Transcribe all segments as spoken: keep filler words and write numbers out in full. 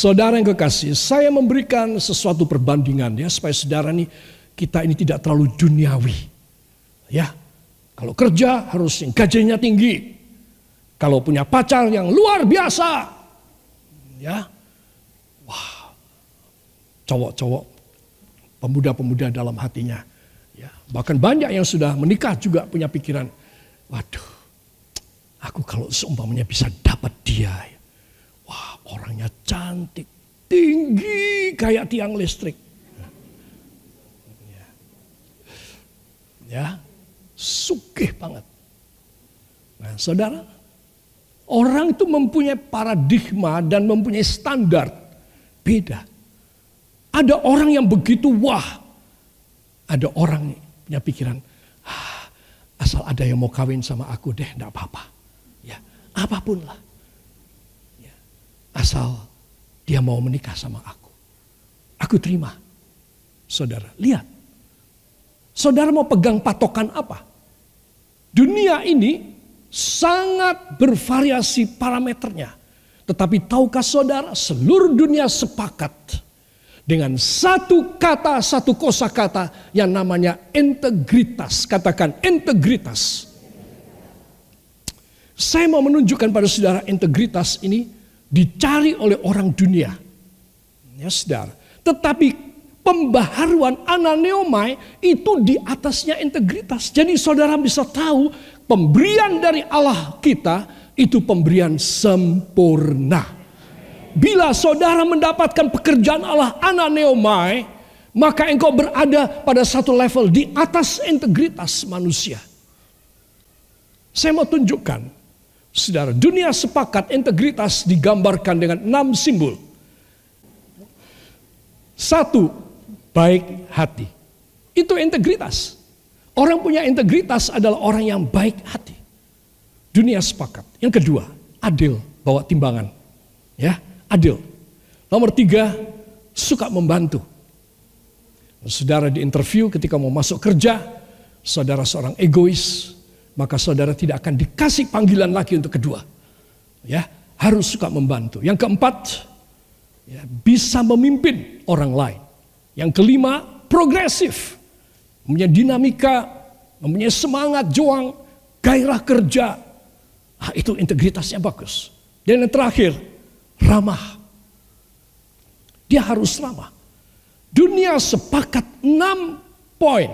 Saudara yang kekasih, saya memberikan sesuatu perbandingan ya, supaya saudara nih, kita ini tidak terlalu duniawi. Ya, kalau kerja harus yang gajinya tinggi. Kalau punya pacar yang luar biasa. Ya, wah, cowok-cowok, pemuda-pemuda dalam hatinya. Ya, bahkan banyak yang sudah menikah juga punya pikiran, waduh, aku kalau seumpamanya bisa dapat dia ya. Wah, orangnya cantik, tinggi kayak tiang listrik. Ya, ya sugih banget. Nah, saudara, orang itu mempunyai paradigma dan mempunyai standar beda. Ada orang yang begitu wah, ada orang punya pikiran, ah, asal ada yang mau kawin sama aku deh, enggak apa-apa. Ya, apapun lah. Asal dia mau menikah sama aku, aku terima. Saudara, lihat. Saudara mau pegang patokan apa? Dunia ini sangat bervariasi parameternya. Tetapi tahukah saudara, seluruh dunia sepakat dengan satu kata, satu kosakata yang namanya integritas. Katakan integritas. Saya mau menunjukkan pada saudara integritas ini dicari oleh orang dunia, ya saudara. Tetapi pembaharuan ananeomai itu di atasnya integritas. Jadi saudara bisa tahu pemberian dari Allah kita itu pemberian sempurna. Bila saudara mendapatkan pekerjaan Allah ananeomai, maka engkau berada pada satu level di atas integritas manusia. Saya mau tunjukkan. Saudara, dunia sepakat integritas digambarkan dengan enam simbol. Satu, baik hati. Itu integritas. Orang punya integritas adalah orang yang baik hati. Dunia sepakat. Yang kedua, adil, bawa timbangan. Ya, adil. Nomor tiga, suka membantu. Saudara di interview ketika mau masuk kerja, saudara seorang egois, maka saudara tidak akan dikasih panggilan lagi untuk kedua. Ya, harus suka membantu. Yang keempat, ya, bisa memimpin orang lain. Yang kelima, progresif. Mempunyai dinamika, mempunyai semangat juang, gairah kerja. Nah, itu integritasnya bagus. Dan yang terakhir, ramah. Dia harus ramah. Dunia sepakat enam poin,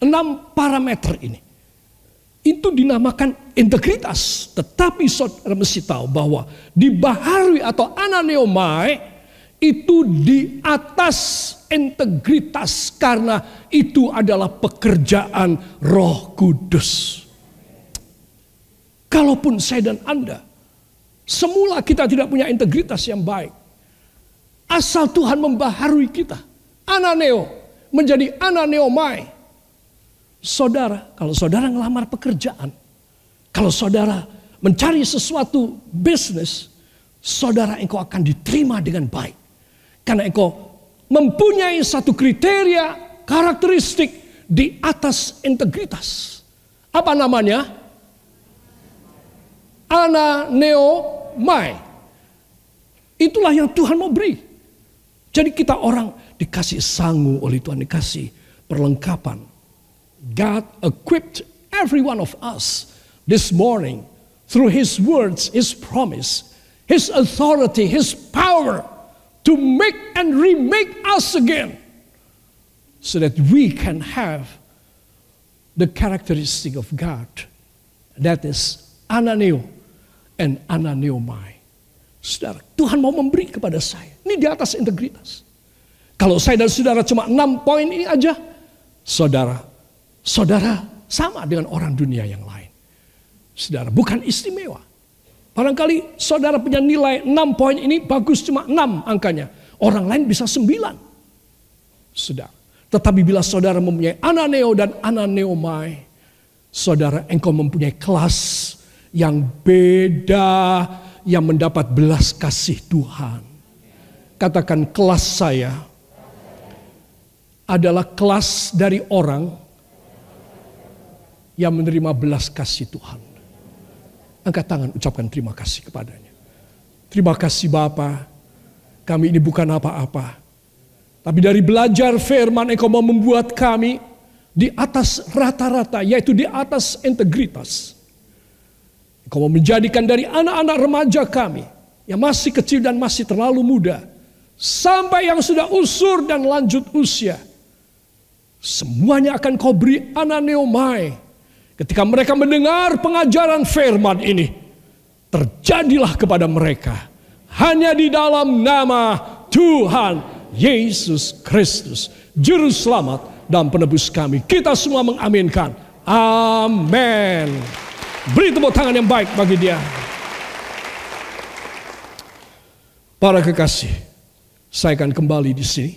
enam parameter ini. Itu dinamakan integritas. Tetapi saudara mesti tahu bahwa dibaharui atau ananeomai itu di atas integritas. Karena itu adalah pekerjaan Roh Kudus. Kalaupun saya dan Anda, semula kita tidak punya integritas yang baik. Asal Tuhan membaharui kita. Ananeo menjadi ananeomai. Saudara, kalau saudara ngelamar pekerjaan, kalau saudara mencari sesuatu bisnis, saudara engkau akan diterima dengan baik. Karena engkau mempunyai satu kriteria karakteristik di atas integritas. Apa namanya? Ananeomai. Itulah yang Tuhan mau beri. Jadi kita orang dikasih sangu oleh Tuhan, dikasih perlengkapan. God equipped every one of us this morning through His words, His promise, His authority, His power to make and remake us again so that we can have the characteristic of God. That is ananeo and ananeomai. Saudara, Tuhan mau memberi kepada saya. Ini di atas integritas. Kalau saya dan saudara cuma enam poin ini aja, saudara, Saudara sama dengan orang dunia yang lain. Saudara bukan istimewa. Barangkali saudara punya nilai enam poin ini bagus, cuma enam angkanya. Orang lain bisa sembilan. Saudara. Tetapi bila saudara mempunyai ananeo dan ananeomai, saudara engkau mempunyai kelas yang beda yang mendapat belas kasih Tuhan. Katakan kelas saya adalah kelas dari orang yang menerima belas kasih Tuhan. Angkat tangan, ucapkan terima kasih kepadanya. Terima kasih Bapa, kami ini bukan apa-apa. Tapi dari belajar firman Engkau mau membuat kami di atas rata-rata, yaitu di atas integritas. Engkau mau menjadikan dari anak-anak remaja kami, yang masih kecil dan masih terlalu muda, sampai yang sudah usur dan lanjut usia, semuanya akan Kau beri ananeomai. Ketika mereka mendengar pengajaran firman ini, terjadilah kepada mereka. Hanya di dalam nama Tuhan Yesus Kristus, Juru Selamat dan Penebus kami. Kita semua mengaminkan. Amin. Beri tepuk tangan yang baik bagi Dia. Para kekasih, saya akan kembali di sini.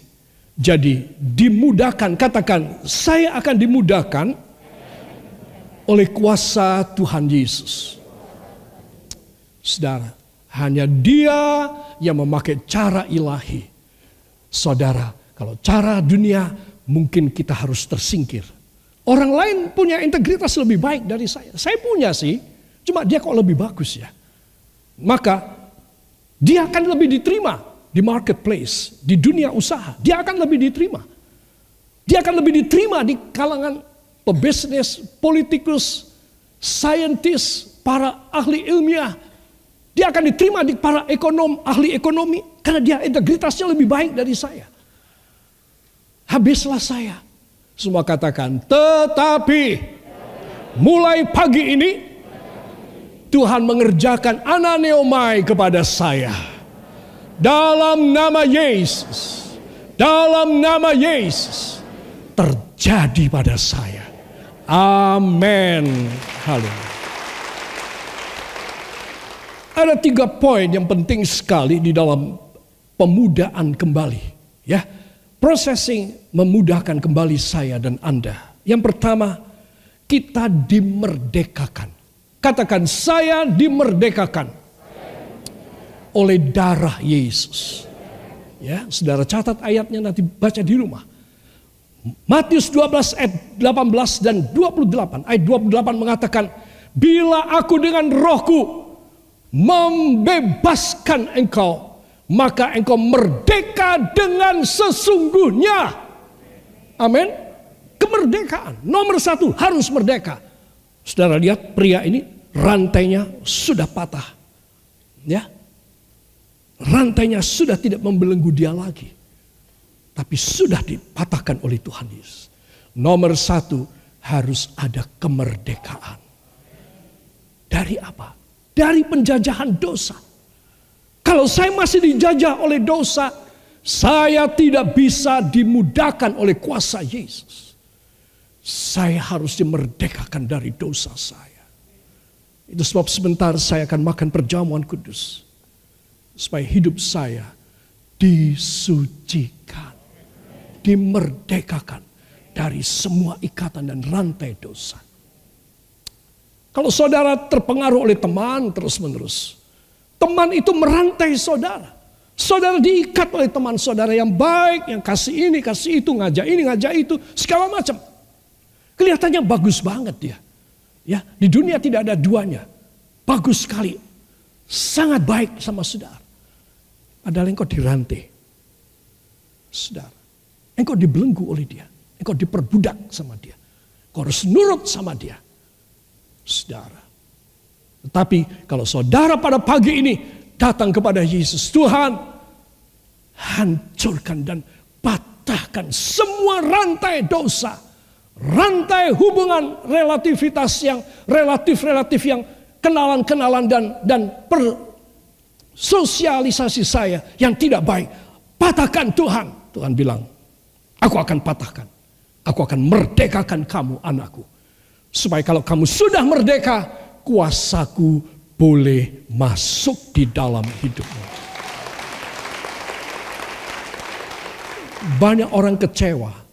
Jadi dimudahkan, katakan saya akan dimudahkan oleh kuasa Tuhan Yesus. Saudara, hanya Dia yang memakai cara ilahi. Saudara, kalau cara dunia mungkin kita harus tersingkir. Orang lain punya integritas lebih baik dari saya. Saya punya sih, cuma dia kok lebih bagus ya. Maka dia akan lebih diterima di marketplace, di dunia usaha. Dia akan lebih diterima. Dia akan lebih diterima di kalangan pebisnis, politikus, saintis, para ahli ilmiah. Dia akan diterima di para ekonom, ahli ekonomi, karena dia integritasnya lebih baik dari saya. Habislah saya. Semua katakan, tetapi mulai pagi ini Tuhan mengerjakan ananeomai kepada saya. Dalam nama Yesus, dalam nama Yesus, terjadi pada saya. Amin. Haleluya. Ada tiga poin yang penting sekali di dalam pemudaan kembali, ya. Processing memudahkan kembali saya dan Anda. Yang pertama, kita dimerdekakan. Katakan saya dimerdekakan oleh darah Yesus. Ya, saudara catat ayatnya, nanti baca di rumah. Matius dua belas ayat delapan belas dan dua puluh delapan. Ayat dua puluh delapan mengatakan, bila aku dengan rohku membebaskan engkau, maka engkau merdeka dengan sesungguhnya. Amin. Kemerdekaan nomor satu, harus merdeka. Saudara lihat pria ini rantainya sudah patah, ya. Rantainya sudah tidak membelenggu dia lagi, tapi sudah dipatahkan oleh Tuhan Yesus. Nomor satu, harus ada kemerdekaan. Dari apa? Dari penjajahan dosa. Kalau saya masih dijajah oleh dosa, saya tidak bisa dimudahkan oleh kuasa Yesus. Saya harus dimerdekakan dari dosa saya. Itu sebab sebentar saya akan makan perjamuan kudus, supaya hidup saya disucikan, dimerdekakan dari semua ikatan dan rantai dosa. Kalau saudara terpengaruh oleh teman terus-menerus, teman itu merantai saudara. Saudara diikat oleh teman saudara yang baik, yang kasih ini, kasih itu, ngajak ini, ngajak itu, segala macam. Kelihatannya bagus banget dia. Ya, di dunia tidak ada duanya. Bagus sekali. Sangat baik sama saudara. Padahal engkau dirantai. Saudara, engkau dibelenggu oleh dia. Engkau diperbudak sama dia. Engkau harus nurut sama dia. Saudara. Tetapi kalau saudara pada pagi ini datang kepada Yesus, Tuhan, hancurkan dan patahkan semua rantai dosa. Rantai hubungan relativitas yang relatif-relatif, yang kenalan-kenalan dan dan persosialisasi saya yang tidak baik. Patahkan Tuhan. Tuhan bilang, aku akan patahkan. Aku akan merdekakan kamu, anakku. Supaya kalau kamu sudah merdeka, kuasaku boleh masuk di dalam hidupmu. Banyak orang kecewa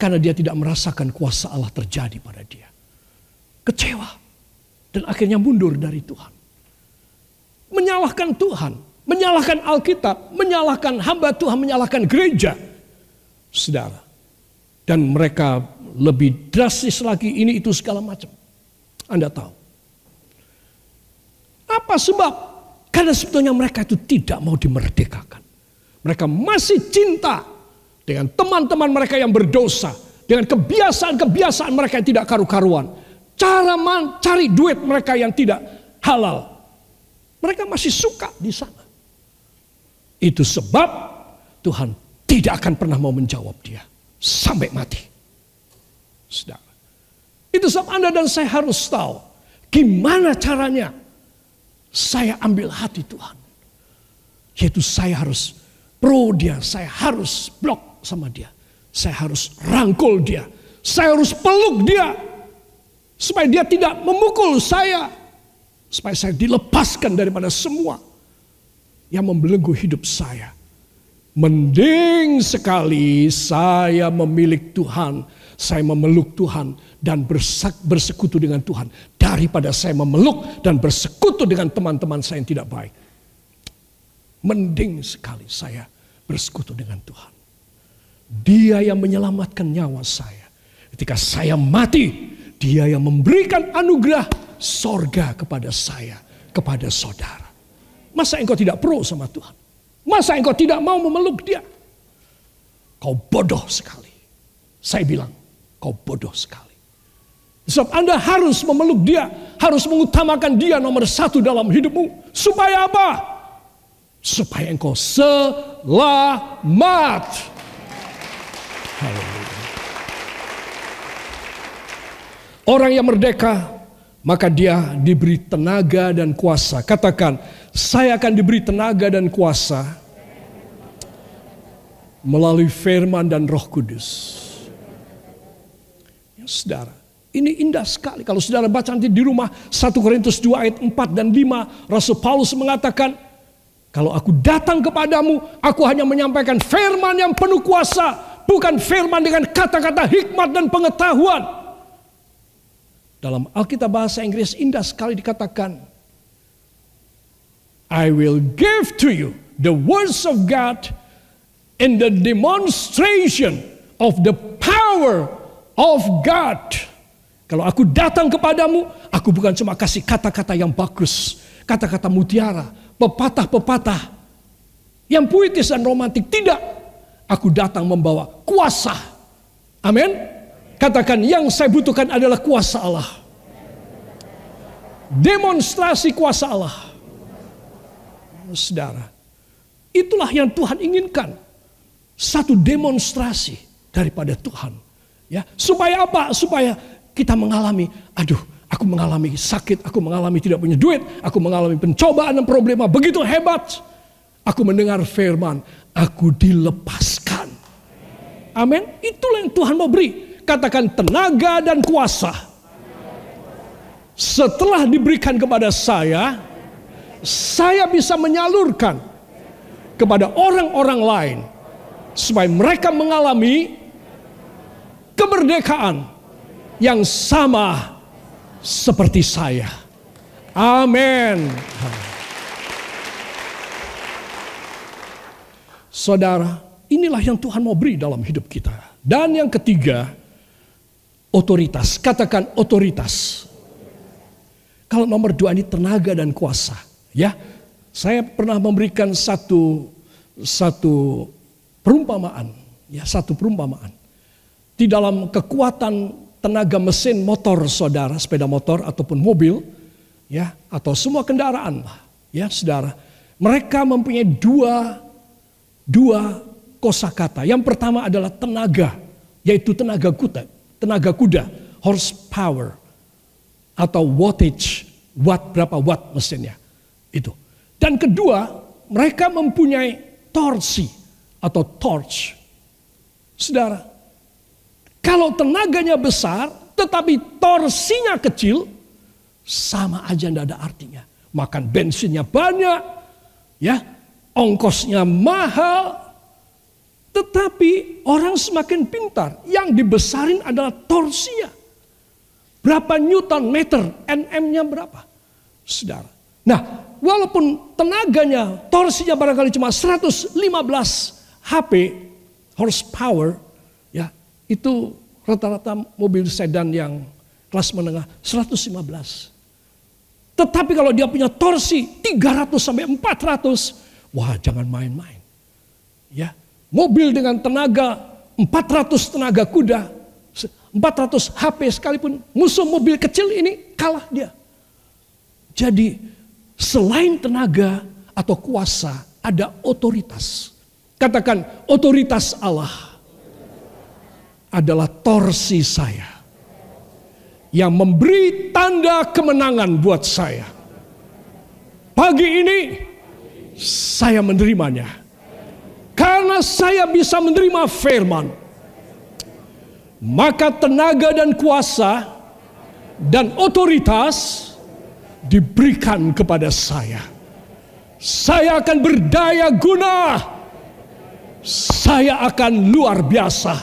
karena dia tidak merasakan kuasa Allah terjadi pada dia. Kecewa. Dan akhirnya mundur dari Tuhan. Menyalahkan Tuhan. Menyalahkan Alkitab. Menyalahkan hamba Tuhan. Menyalahkan gereja. Saudara, dan mereka lebih drastis lagi ini itu segala macam. Anda tahu apa sebab? Karena sebetulnya mereka itu tidak mau dimerdekakan. Mereka masih cinta dengan teman-teman mereka yang berdosa, dengan kebiasaan-kebiasaan mereka yang tidak karu-karuan, cara mencari duit mereka yang tidak halal. Mereka masih suka di sana. Itu sebab Tuhan tidak akan pernah mau menjawab dia sampai mati. Saudara. Itu sebab Anda dan saya harus tahu gimana caranya saya ambil hati Tuhan. Yaitu saya harus pro dia, saya harus blok sama dia. Saya harus rangkul dia. Saya harus peluk dia. Supaya dia tidak memukul saya. Supaya saya dilepaskan daripada semua yang membelenggu hidup saya. Mending sekali saya memilih Tuhan. Saya memeluk Tuhan dan bersekutu dengan Tuhan. Daripada saya memeluk dan bersekutu dengan teman-teman saya yang tidak baik. Mending sekali saya bersekutu dengan Tuhan. Dia yang menyelamatkan nyawa saya. Ketika saya mati, dia yang memberikan anugerah sorga kepada saya, kepada saudara. Masa engkau tidak pro sama Tuhan? Masa engkau tidak mau memeluk dia? Kau bodoh sekali. Saya bilang, kau bodoh sekali. Sebab Anda harus memeluk dia, harus mengutamakan dia nomor satu dalam hidupmu. Supaya apa? Supaya engkau selamat. Haleluya. Orang yang merdeka, maka dia diberi tenaga dan kuasa. Katakan, saya akan diberi tenaga dan kuasa melalui firman dan Roh Kudus. Ya, saudara, ini indah sekali. Kalau saudara baca nanti di rumah, satu Korintus dua ayat empat dan lima, Rasul Paulus mengatakan, kalau aku datang kepadamu, aku hanya menyampaikan firman yang penuh kuasa. Bukan firman dengan kata-kata hikmat dan pengetahuan. Dalam Alkitab bahasa Inggris indah sekali dikatakan, I will give to you the words of God in the demonstration of the power of God. Kalau aku datang kepadamu, aku bukan cuma kasih kata-kata yang bagus. Kata-kata mutiara. Pepatah-pepatah yang puitis dan romantik. Tidak, aku datang membawa kuasa. Amin. Katakan, yang saya butuhkan adalah kuasa Allah. Demonstrasi kuasa Allah. Saudara, itulah yang Tuhan inginkan. Satu demonstrasi daripada Tuhan. Ya, supaya apa? Supaya kita mengalami, aduh, aku mengalami sakit, aku mengalami tidak punya duit, aku mengalami pencobaan dan problema begitu hebat. Aku mendengar firman, aku dilepaskan. Amin. Itulah yang Tuhan mau beri. Katakan, tenaga dan kuasa. Setelah diberikan kepada saya, saya bisa menyalurkan kepada orang-orang lain. Supaya mereka mengalami kemerdekaan yang sama seperti saya. Amin. Saudara, inilah yang Tuhan mau beri dalam hidup kita. Dan yang ketiga, otoritas. Katakan, otoritas. Kalau nomor dua ini tenaga dan kuasa, ya. Saya pernah memberikan satu satu perumpamaan, ya, satu perumpamaan. Di dalam kekuatan tenaga mesin motor saudara, sepeda motor ataupun mobil, ya, atau semua kendaraan lah, ya saudara. Mereka mempunyai dua dua kosakata. Yang pertama adalah tenaga, yaitu tenaga kuda, tenaga kuda, horsepower atau wattage, watt, berapa watt mesinnya itu. Dan kedua, mereka mempunyai torsi atau torch, saudara. Kalau tenaganya besar tetapi torsinya kecil, sama aja tidak ada artinya. Makan bensinnya banyak, ya, ongkosnya mahal. Tetapi orang semakin pintar, yang dibesarin adalah torsinya. Berapa newton meter, N M-nya berapa, saudara. Nah, walaupun tenaganya, torsinya barangkali cuma seratus lima belas H P, horsepower, ya. Itu rata-rata mobil sedan yang kelas menengah seratus lima belas. Tetapi kalau dia punya torsi tiga ratus sampai empat ratus, wah, jangan main-main. ya, mobil dengan tenaga empat ratus tenaga kuda, empat ratus H P sekalipun musuh mobil kecil ini kalah dia. Jadi selain tenaga atau kuasa ada otoritas. Katakan otoritas Allah adalah torsi saya yang memberi tanda kemenangan buat saya. Pagi ini saya menerimanya. Karena saya bisa menerima firman, maka tenaga dan kuasa dan otoritas diberikan kepada saya. Saya akan berdaya guna. Saya akan luar biasa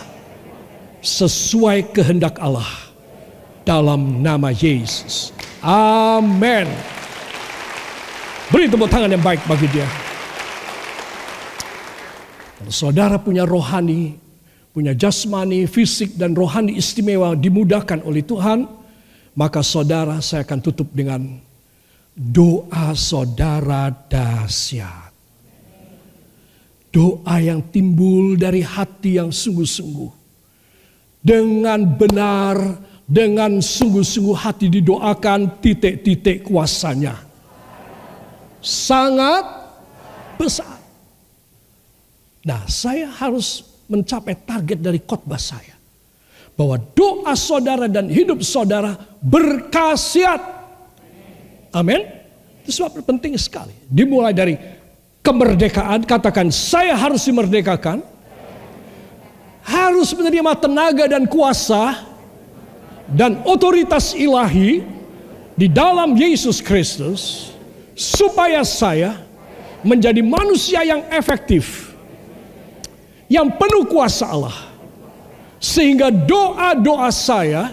sesuai kehendak Allah dalam nama Yesus. Amin. Beri tepuk tangan yang baik bagi dia. Kalau saudara punya rohani, punya jasmani, fisik dan rohani istimewa dimudahkan oleh Tuhan, maka saudara, saya akan tutup dengan doa saudara dahsyat. Doa yang timbul dari hati yang sungguh-sungguh. Dengan benar, dengan sungguh-sungguh hati didoakan, titik-titik kuasanya sangat besar. Nah, saya harus mencapai target dari khotbah saya. Bahwa doa saudara dan hidup saudara berkhasiat. Amin. Itu sebab penting sekali. Dimulai dari kemerdekaan. Katakan saya harus dimerdekakan. Harus menerima tenaga dan kuasa. Dan otoritas ilahi. Di dalam Yesus Kristus. Supaya saya menjadi manusia yang efektif. Yang penuh kuasa Allah. Sehingga doa-doa saya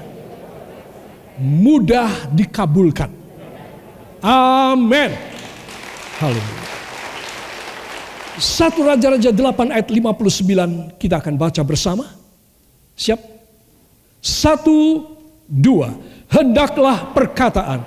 mudah dikabulkan. Amin. Haleluya. Satu Raja-Raja delapan ayat lima puluh sembilan kita akan baca bersama. Siap? Satu, dua. Hendaklah perkataan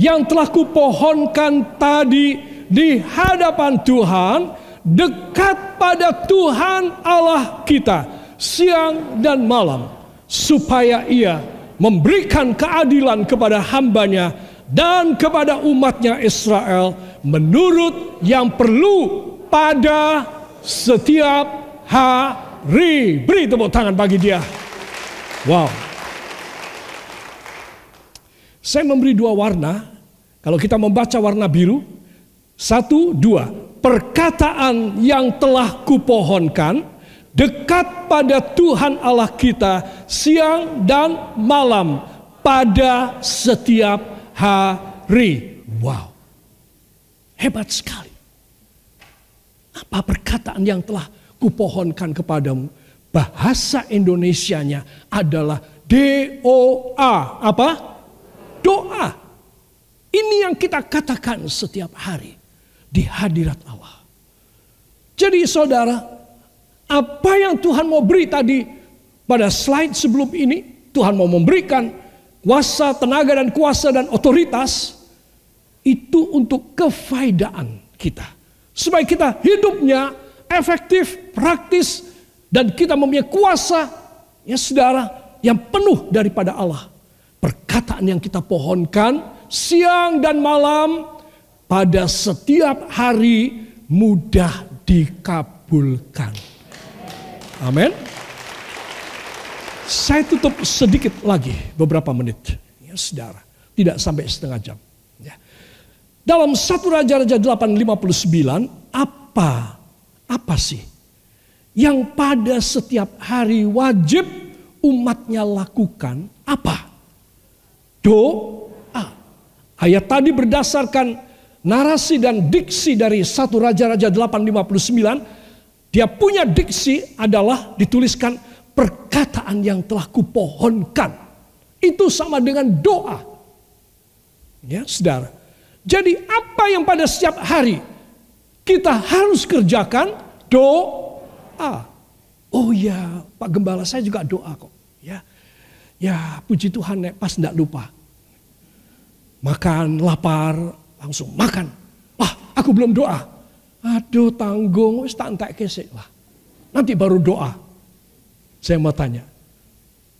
yang telah kupohonkan tadi di hadapan Tuhan dekat pada Tuhan Allah kita siang dan malam, supaya ia memberikan keadilan kepada hambanya dan kepada umatnya Israel menurut yang perlu pada setiap hari. Beri tepuk tangan bagi dia. Wow. Saya memberi dua warna. Kalau kita membaca warna biru, satu, dua. Perkataan yang telah kupohonkan dekat pada Tuhan Allah kita siang dan malam pada setiap hari. Wow. Hebat sekali. Apa perkataan yang telah kupohonkan kepadamu? Bahasa Indonesianya adalah D O A. Apa? Doa. Ini yang kita katakan setiap hari di hadirat Allah. Jadi saudara, apa yang Tuhan mau beri tadi pada slide sebelum ini, Tuhan mau memberikan kuasa, tenaga dan kuasa dan otoritas, itu untuk kefaidaan kita. Supaya kita hidupnya efektif, praktis, dan kita mempunyai kuasa, ya saudara, yang penuh daripada Allah. Perkataan yang kita pohonkan siang dan malam pada setiap hari mudah dikabulkan. Amin. Saya tutup sedikit lagi beberapa menit. Ya saudara, tidak sampai setengah jam. Ya. Dalam satu Raja-Raja delapan lima puluh sembilan, apa, apa sih yang pada setiap hari wajib umatnya lakukan? Apa? Doa. Ayat tadi berdasarkan narasi dan diksi dari satu Raja-Raja delapan lima puluh sembilan, dia punya diksi adalah dituliskan perkataan yang telah kupohonkan. Itu sama dengan doa. Ya, saudara. Jadi apa yang pada setiap hari kita harus kerjakan? Doa. Oh ya, Pak Gembala, saya juga doa kok. Ya, ya puji Tuhan, nek, pas tidak lupa. Makan, lapar, langsung makan. Wah, aku belum doa. Aduh, tanggung. Wis tak entek kesik lah. nanti baru doa. Saya mau tanya,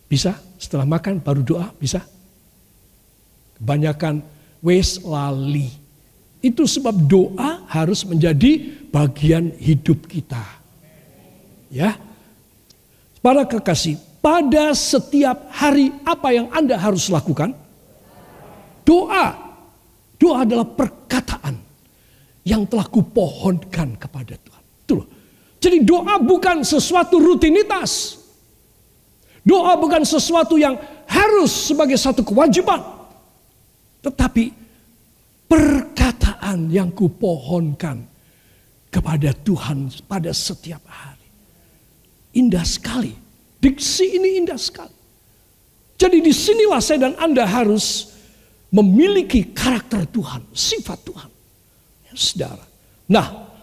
bisa? Setelah makan baru doa, bisa? Kebanyakan wes lali. Itu sebab doa harus menjadi bagian hidup kita. Ya, para kekasih, pada setiap hari apa yang Anda harus lakukan? Doa. Doa adalah perkataan yang telah kupohonkan kepada Tuhan. Itu loh. Jadi doa bukan sesuatu rutinitas. Doa bukan sesuatu yang harus sebagai satu kewajiban. Tetapi perkataan yang kupohonkan kepada Tuhan pada setiap hari. Indah sekali. Diksi ini indah sekali. Jadi disinilah saya dan Anda harus memiliki karakter Tuhan, sifat Tuhan. Ya, saudara. Nah,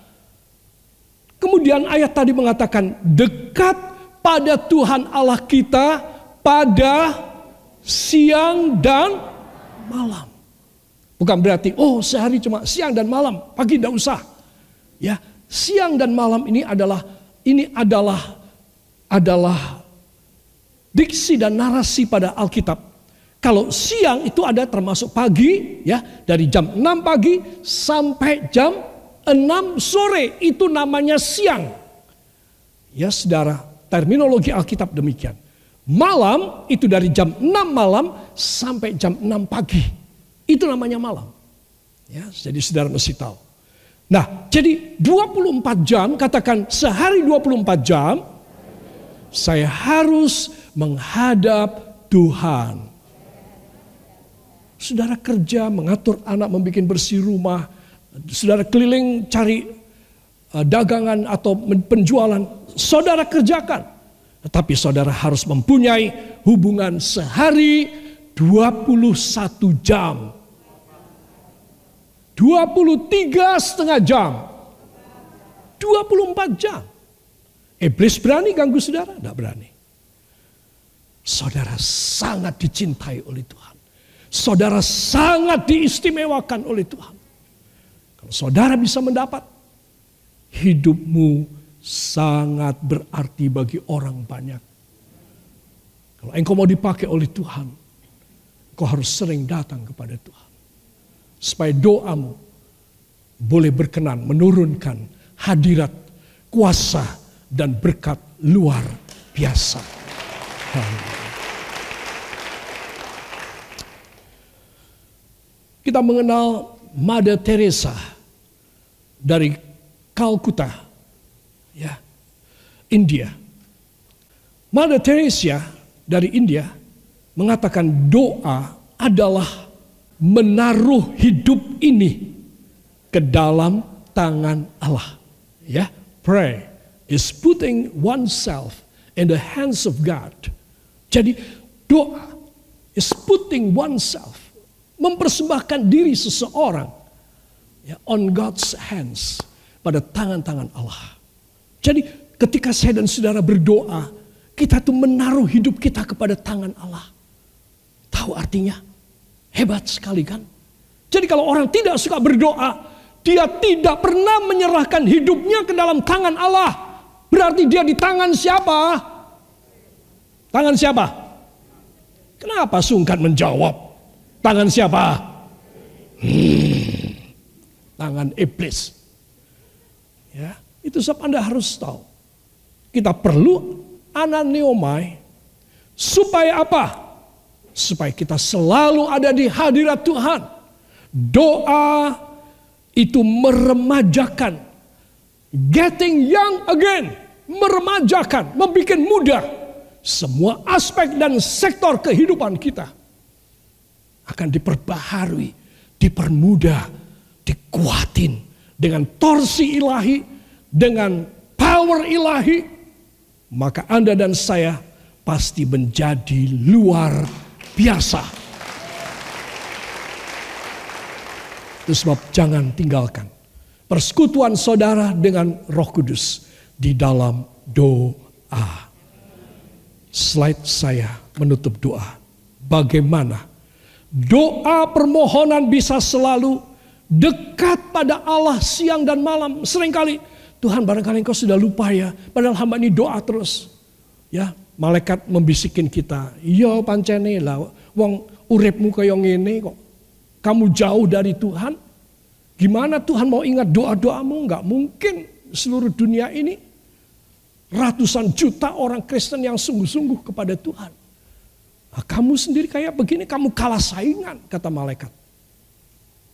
kemudian ayat tadi mengatakan dekat pada Tuhan Allah kita pada siang dan malam. Bukan berarti oh sehari cuma siang dan malam, pagi tidak usah. Ya, siang dan malam ini adalah ini adalah adalah diksi dan narasi pada Alkitab. Kalau siang itu ada termasuk pagi, ya, dari jam enam pagi sampai jam enam sore, itu namanya siang. Ya saudara, terminologi Alkitab demikian. Malam itu dari jam enam malam sampai jam enam pagi, itu namanya malam. Ya, jadi saudara mesti tahu. Nah, jadi dua puluh empat jam, katakan sehari dua puluh empat jam, saya harus menghadap Tuhan. Saudara kerja, mengatur anak, membuat bersih rumah. Saudara keliling cari dagangan atau penjualan. Saudara kerjakan. Tetapi saudara harus mempunyai hubungan sehari dua puluh satu jam. dua puluh tiga setengah jam. dua puluh empat jam. Iblis berani ganggu saudara? Tidak berani. Saudara sangat dicintai oleh Tuhan. Saudara sangat diistimewakan oleh Tuhan. Kalau saudara bisa mendapat, hidupmu sangat berarti bagi orang banyak. Kalau engkau mau dipakai oleh Tuhan, engkau harus sering datang kepada Tuhan. Supaya doamu boleh berkenan menurunkan hadirat, kuasa, dan berkat luar biasa. Amin. Kita mengenal Mother Teresa dari Calcutta, ya, India. Mother Teresa dari India mengatakan doa adalah menaruh hidup ini ke dalam tangan Allah. Ya, prayer is putting oneself in the hands of God. Jadi doa is putting oneself, mempersembahkan diri seseorang, ya, on God's hands, pada tangan-tangan Allah. Jadi ketika saya dan saudara berdoa, kita tuh menaruh hidup kita kepada tangan Allah. Tahu artinya? Hebat sekali kan? Jadi kalau orang tidak suka berdoa, dia tidak pernah menyerahkan hidupnya ke dalam tangan Allah. Berarti dia di tangan siapa? Tangan siapa? Kenapa sungkan menjawab? Tangan siapa? Hmm, tangan iblis. Ya, itu sebab Anda harus tahu. Kita perlu ananiomai supaya apa? Supaya kita selalu ada di hadirat Tuhan. Doa itu meremajakan, getting young again, meremajakan, membuat muda semua aspek dan sektor kehidupan kita. Akan diperbaharui, dipermudah, dikuatin dengan torsi ilahi, dengan power ilahi, maka Anda dan saya pasti menjadi luar biasa. Itu sebab jangan tinggalkan persekutuan saudara dengan Roh Kudus di dalam doa. Slide saya menutup doa. Bagaimana doa permohonan bisa selalu dekat pada Allah siang dan malam? Seringkali Tuhan barangkali engkau sudah lupa ya, padahal hamba ini doa terus. Ya, malaikat membisikin kita, yo pancene lah, wong uripmu kaya ngene kok, kamu jauh dari Tuhan, gimana Tuhan mau ingat doa-doamu? Enggak mungkin. Seluruh dunia ini ratusan juta orang Kristen yang sungguh-sungguh kepada Tuhan. Nah, kamu sendiri kayak begini, kamu kalah saingan, kata malaikat.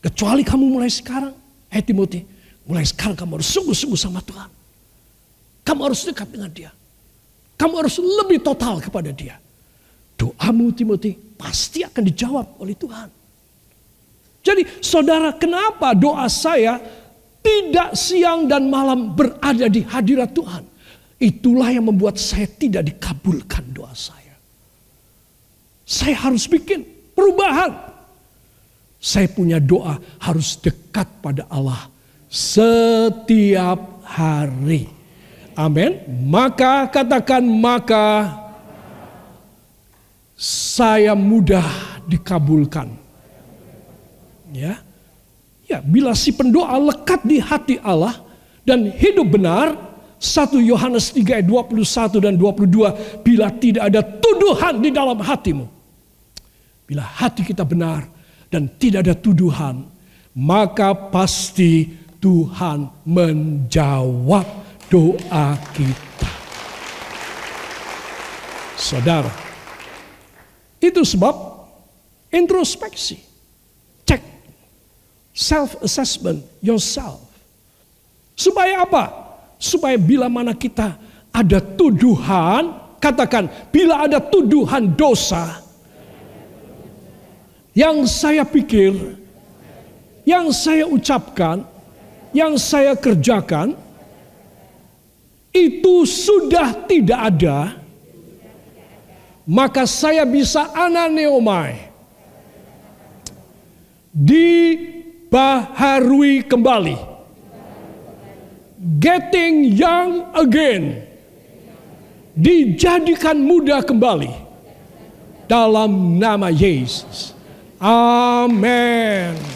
Kecuali kamu mulai sekarang, hei Timotius, mulai sekarang kamu harus sungguh-sungguh sama Tuhan. Kamu harus dekat dengan Dia. Kamu harus lebih total kepada Dia. Doamu Timotius pasti akan dijawab oleh Tuhan. Jadi saudara, kenapa doa saya tidak siang dan malam berada di hadirat Tuhan? Itulah yang membuat saya tidak dikabulkan doa saya. Saya harus bikin perubahan. Saya punya doa harus dekat pada Allah setiap hari. Amin. Maka katakan, maka saya mudah dikabulkan. Ya. Ya, bila si pendoa lekat di hati Allah dan hidup benar, satu Yohanes tiga ayat dua puluh satu dan dua puluh dua, bila tidak ada tuduhan di dalam hatimu. Bila hati kita benar dan tidak ada tuduhan, maka pasti Tuhan menjawab doa kita. Saudara, itu sebab introspeksi, cek, self-assessment yourself. Supaya apa? Supaya bila mana kita ada tuduhan, katakan, bila ada tuduhan dosa, yang saya pikir, yang saya ucapkan, yang saya kerjakan, itu sudah tidak ada, maka saya bisa ananeomai, dibaharui kembali, getting young again, dijadikan muda kembali, dalam nama Yesus. Amen.